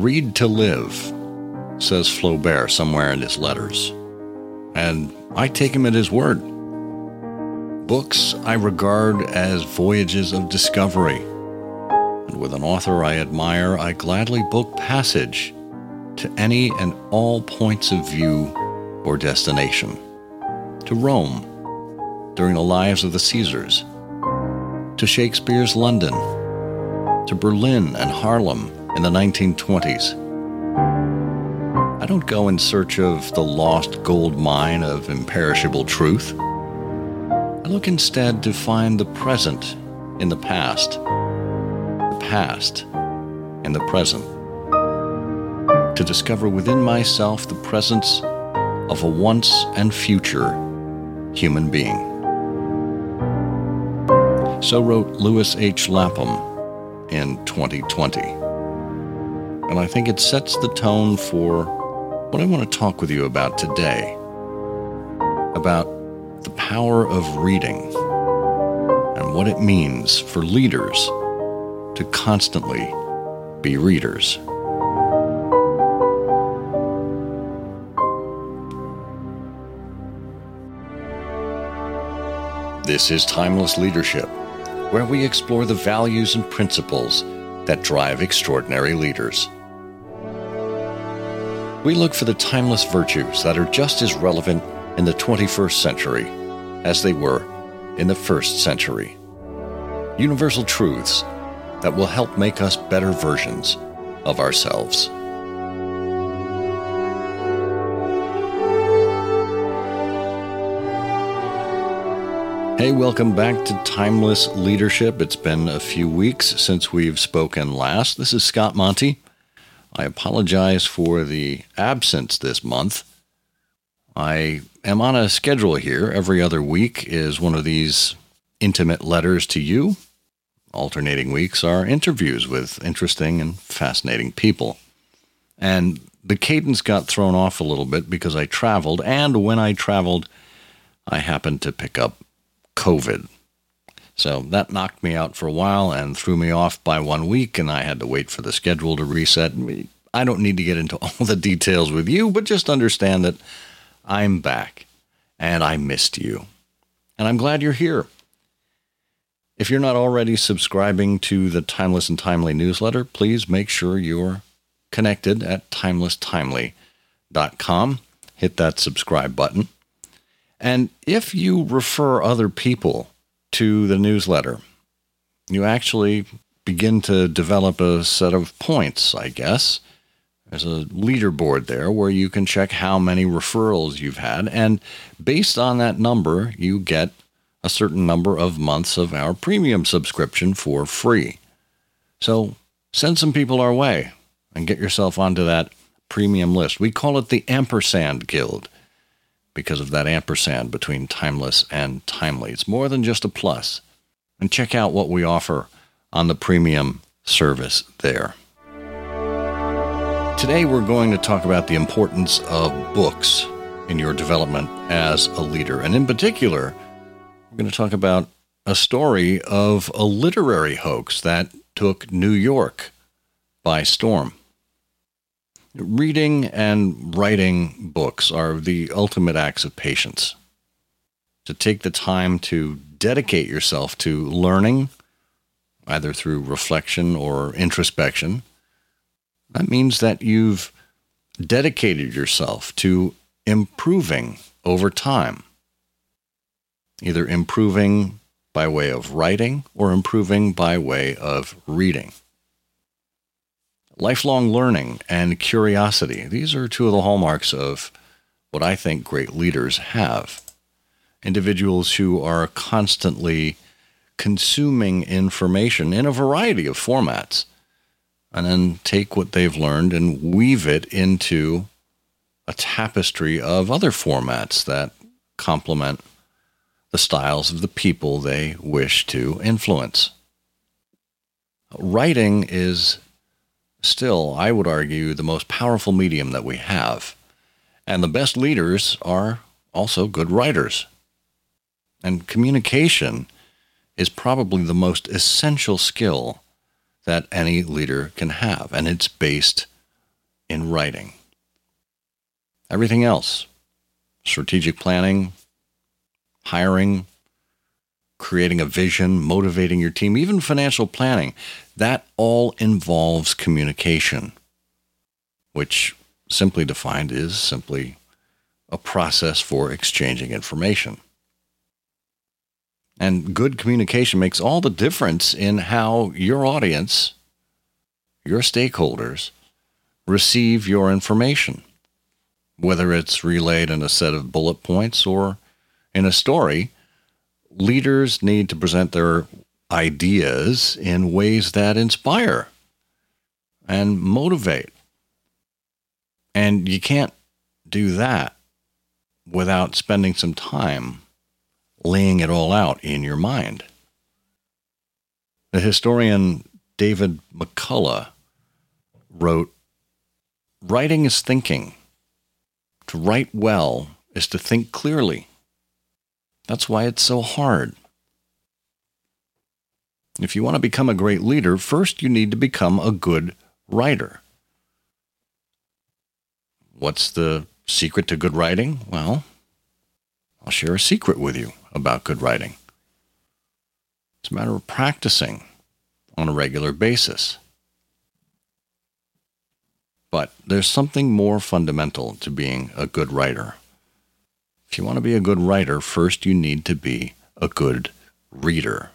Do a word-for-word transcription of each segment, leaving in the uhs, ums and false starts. Read to live, says Flaubert somewhere in his letters. And I take him at his word. Books I regard as voyages of discovery. And with an author I admire, I gladly book passage to any and all points of view or destination. To Rome during the lives of the Caesars. To Shakespeare's London. To Berlin and Harlem in the nineteen twenties. I don't go in search of the lost gold mine of imperishable truth. I look instead to find the present in the past, the past in the present, to discover within myself the presence of a once and future human being. So wrote Lewis H. Lapham in twenty twenty. And I think it sets the tone for what I want to talk with you about today, about the power of reading and what it means for leaders to constantly be readers. This is Timeless Leadership, where we explore the values and principles that drive extraordinary leaders. We look for the timeless virtues that are just as relevant in the twenty-first century as they were in the first century. Universal truths that will help make us better versions of ourselves. Hey, welcome back to Timeless Leadership. It's been a few weeks since we've spoken last. This is Scott Monty. I apologize for the absence this month. I am on a schedule here. Every other week is one of these intimate letters to you. Alternating weeks are interviews with interesting and fascinating people. And the cadence got thrown off a little bit because I traveled, and when I traveled, I happened to pick up COVID. So that knocked me out for a while and threw me off by one week, and I had to wait for the schedule to reset. I don't need to get into all the details with you, but just understand that I'm back, and I missed you. And I'm glad you're here. If you're not already subscribing to the Timeless and Timely newsletter, please make sure you're connected at timeless timely dot com. Hit that subscribe button. And if you refer other people to the newsletter, you actually begin to develop a set of points, I guess. There's a leaderboard there where you can check how many referrals you've had, and based on that number, you get a certain number of months of our premium subscription for free. So send some people our way and get yourself onto that premium list. We call it the Ampersand Guild because of that ampersand between timeless and timely. It's more than just a plus. And check out what we offer on the premium service there. Today we're going to talk about the importance of books in your development as a leader. And in particular, we're going to talk about a story of a literary hoax that took New York by storm. Reading and writing books are the ultimate acts of patience. To take the time to dedicate yourself to learning, either through reflection or introspection, that means that you've dedicated yourself to improving over time. Either improving by way of writing or improving by way of reading. Lifelong learning and curiosity. These are two of the hallmarks of what I think great leaders have. Individuals who are constantly consuming information in a variety of formats and then take what they've learned and weave it into a tapestry of other formats that complement the styles of the people they wish to influence. Writing is still, I would argue, the most powerful medium that we have. And the best leaders are also good writers. And communication is probably the most essential skill that any leader can have. And it's based in writing. Everything else, strategic planning, hiring, creating a vision, motivating your team, even financial planning, that all involves communication, which simply defined is simply a process for exchanging information. And good communication makes all the difference in how your audience, your stakeholders, receive your information, whether it's relayed in a set of bullet points or in a story. Leaders need to present their ideas in ways that inspire and motivate. And you can't do that without spending some time laying it all out in your mind. The historian David McCullough wrote, "Writing is thinking. To write well is to think clearly. That's why it's so hard." If you want to become a great leader, first you need to become a good writer. What's the secret to good writing? Well, I'll share a secret with you about good writing. It's a matter of practicing on a regular basis. But there's something more fundamental to being a good writer. If you want to be a good writer, first you need to be a good reader.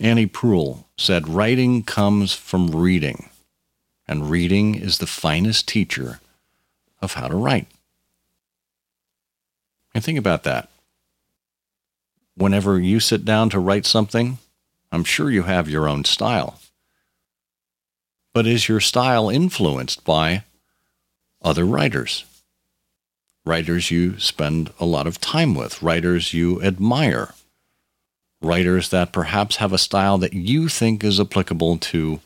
Annie Proulx said, "Writing comes from reading, and reading is the finest teacher of how to write." And think about that. Whenever you sit down to write something, I'm sure you have your own style. But is your style influenced by other writers? Writers you spend a lot of time with, writers you admire, writers that perhaps have a style that you think is applicable to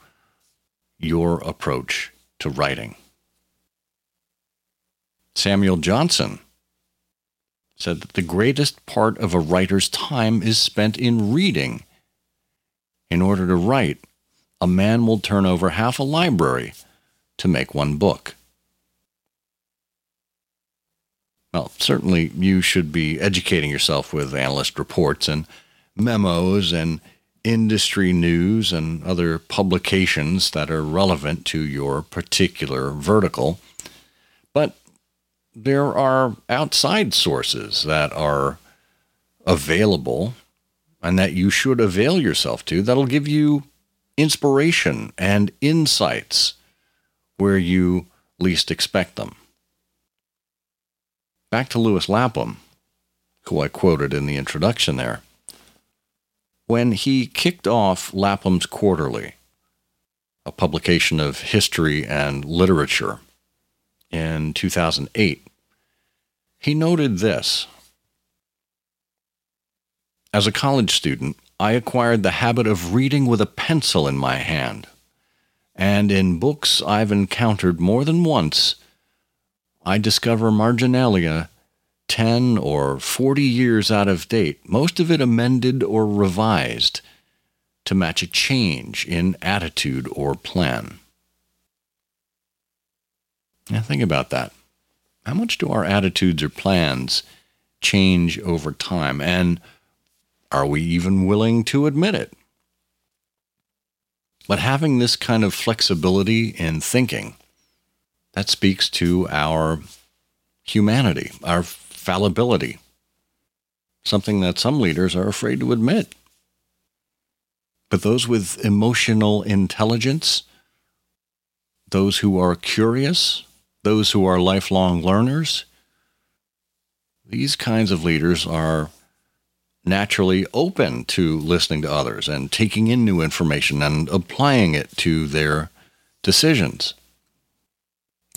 your approach to writing. Samuel Johnson said that the greatest part of a writer's time is spent in reading. In order to write, a man will turn over half a library to make one book. Well, certainly you should be educating yourself with analyst reports and memos and industry news and other publications that are relevant to your particular vertical. But there are outside sources that are available and that you should avail yourself to that'll give you inspiration and insights where you least expect them. Back to Lewis Lapham, who I quoted in the introduction there. When he kicked off Lapham's Quarterly, a publication of history and literature, in two thousand eight, he noted this. "As a college student, I acquired the habit of reading with a pencil in my hand, and in books I've encountered more than once, I discover marginalia ten or forty years out of date, most of it amended or revised to match a change in attitude or plan." Now think about that. How much do our attitudes or plans change over time, and are we even willing to admit it? But having this kind of flexibility in thinking, that speaks to our humanity, our fallibility, something that some leaders are afraid to admit. But those with emotional intelligence, those who are curious, those who are lifelong learners, these kinds of leaders are naturally open to listening to others and taking in new information and applying it to their decisions.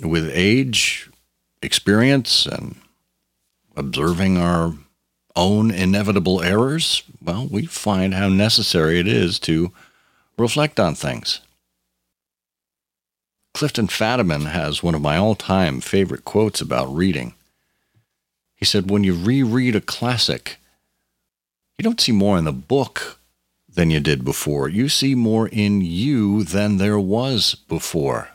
With age, experience, and observing our own inevitable errors, well, we find how necessary it is to reflect on things. Clifton Fadiman has one of my all-time favorite quotes about reading. He said, "When you reread a classic, you don't see more in the book than you did before. You see more in you than there was before."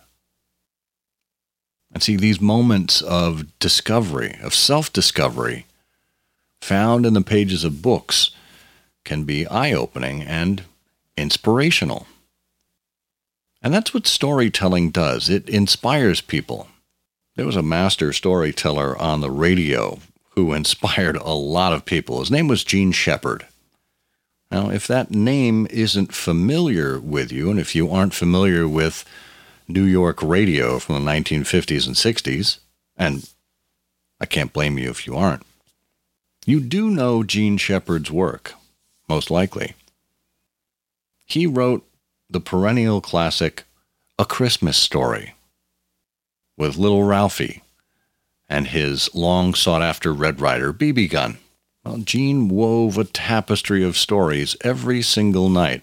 And see, these moments of discovery, of self-discovery, found in the pages of books can be eye-opening and inspirational. And that's what storytelling does. It inspires people. There was a master storyteller on the radio who inspired a lot of people. His name was Gene Shepherd. Now, if that name isn't familiar with you, and if you aren't familiar with New York radio from the nineteen fifties and sixties, and I can't blame you if you aren't, you do know Gene Shepherd's work, most likely. He wrote the perennial classic, A Christmas Story, with little Ralphie and his long-sought-after Red Ryder B B gun. Well, Gene wove a tapestry of stories every single night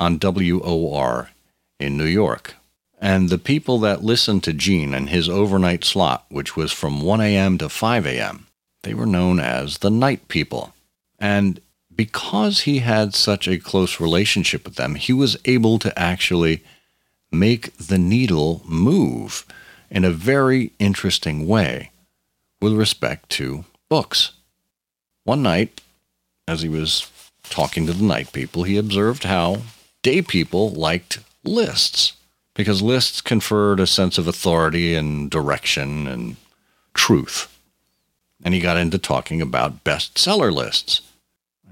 on W O R in New York. And the people that listened to Gene and his overnight slot, which was from one a.m. to five a.m., they were known as the night people. And because he had such a close relationship with them, he was able to actually make the needle move in a very interesting way with respect to books. One night, as he was talking to the night people, he observed how day people liked lists, because lists conferred a sense of authority and direction and truth. And he got into talking about bestseller lists.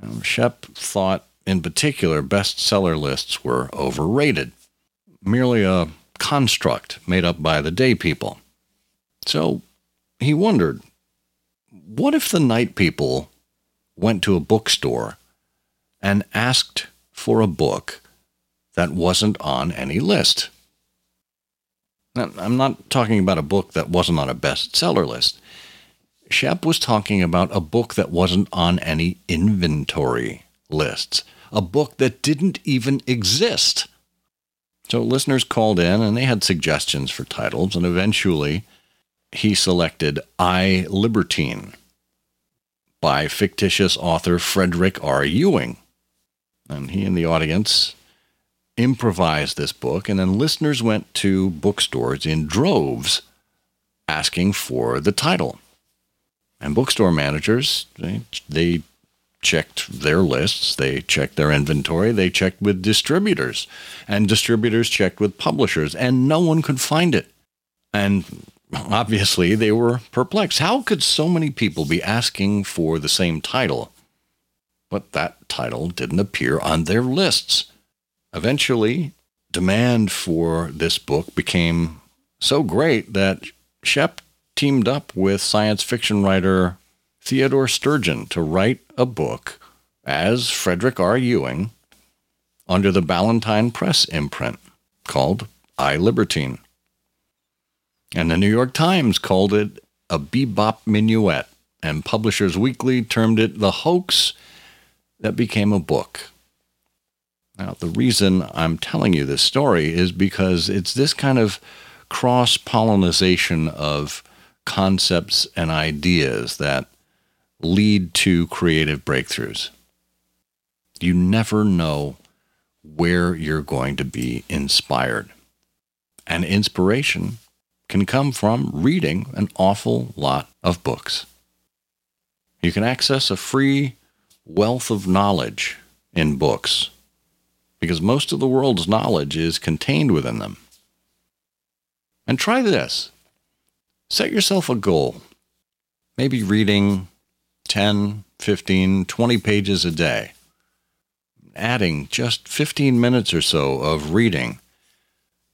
Um, Shep thought, in particular, bestseller lists were overrated, merely a construct made up by the day people. So he wondered, what if the night people went to a bookstore and asked for a book that wasn't on any list? Now, I'm not talking about a book that wasn't on a bestseller list. Shep was talking about a book that wasn't on any inventory lists, a book that didn't even exist. So listeners called in, and they had suggestions for titles, and eventually he selected I, Libertine by fictitious author Frederick R. Ewing. And he and the audience improvised this book, and then listeners went to bookstores in droves asking for the title. And bookstore managers, they, they checked their lists, they checked their inventory, they checked with distributors, and distributors checked with publishers, and no one could find it. And obviously, they were perplexed. How could so many people be asking for the same title, but that title didn't appear on their lists? Eventually, demand for this book became so great that Shep teamed up with science fiction writer Theodore Sturgeon to write a book as Frederick R. Ewing under the Ballantine Press imprint called I, Libertine. And the New York Times called it a bebop minuet, and Publishers Weekly termed it the hoax that became a book. Now, the reason I'm telling you this story is because it's this kind of cross-pollination of concepts and ideas that lead to creative breakthroughs. You never know where you're going to be inspired. And inspiration can come from reading an awful lot of books. You can access a free wealth of knowledge in books, because most of the world's knowledge is contained within them. And try this. Set yourself a goal. Maybe reading ten, fifteen, twenty pages a day. Adding just fifteen minutes or so of reading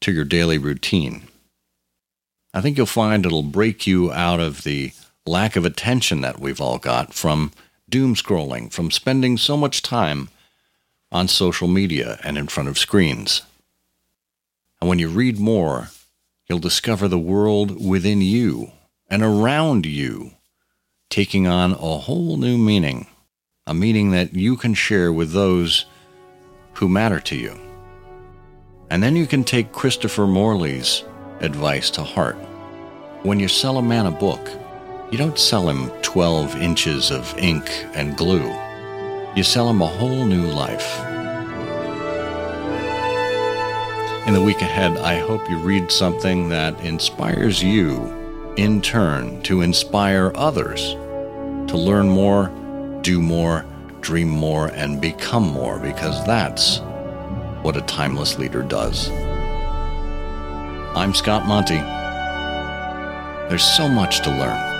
to your daily routine. I think you'll find it'll break you out of the lack of attention that we've all got from doom scrolling, from spending so much time on social media and in front of screens. And when you read more, you'll discover the world within you and around you, taking on a whole new meaning, a meaning that you can share with those who matter to you. And then you can take Christopher Morley's advice to heart. When you sell a man a book, you don't sell him twelve inches of ink and glue. You sell him a whole new life. In the week ahead, I hope you read something that inspires you, in turn, to inspire others to learn more, do more, dream more, and become more, because that's what a timeless leader does. I'm Scott Monty. There's so much to learn.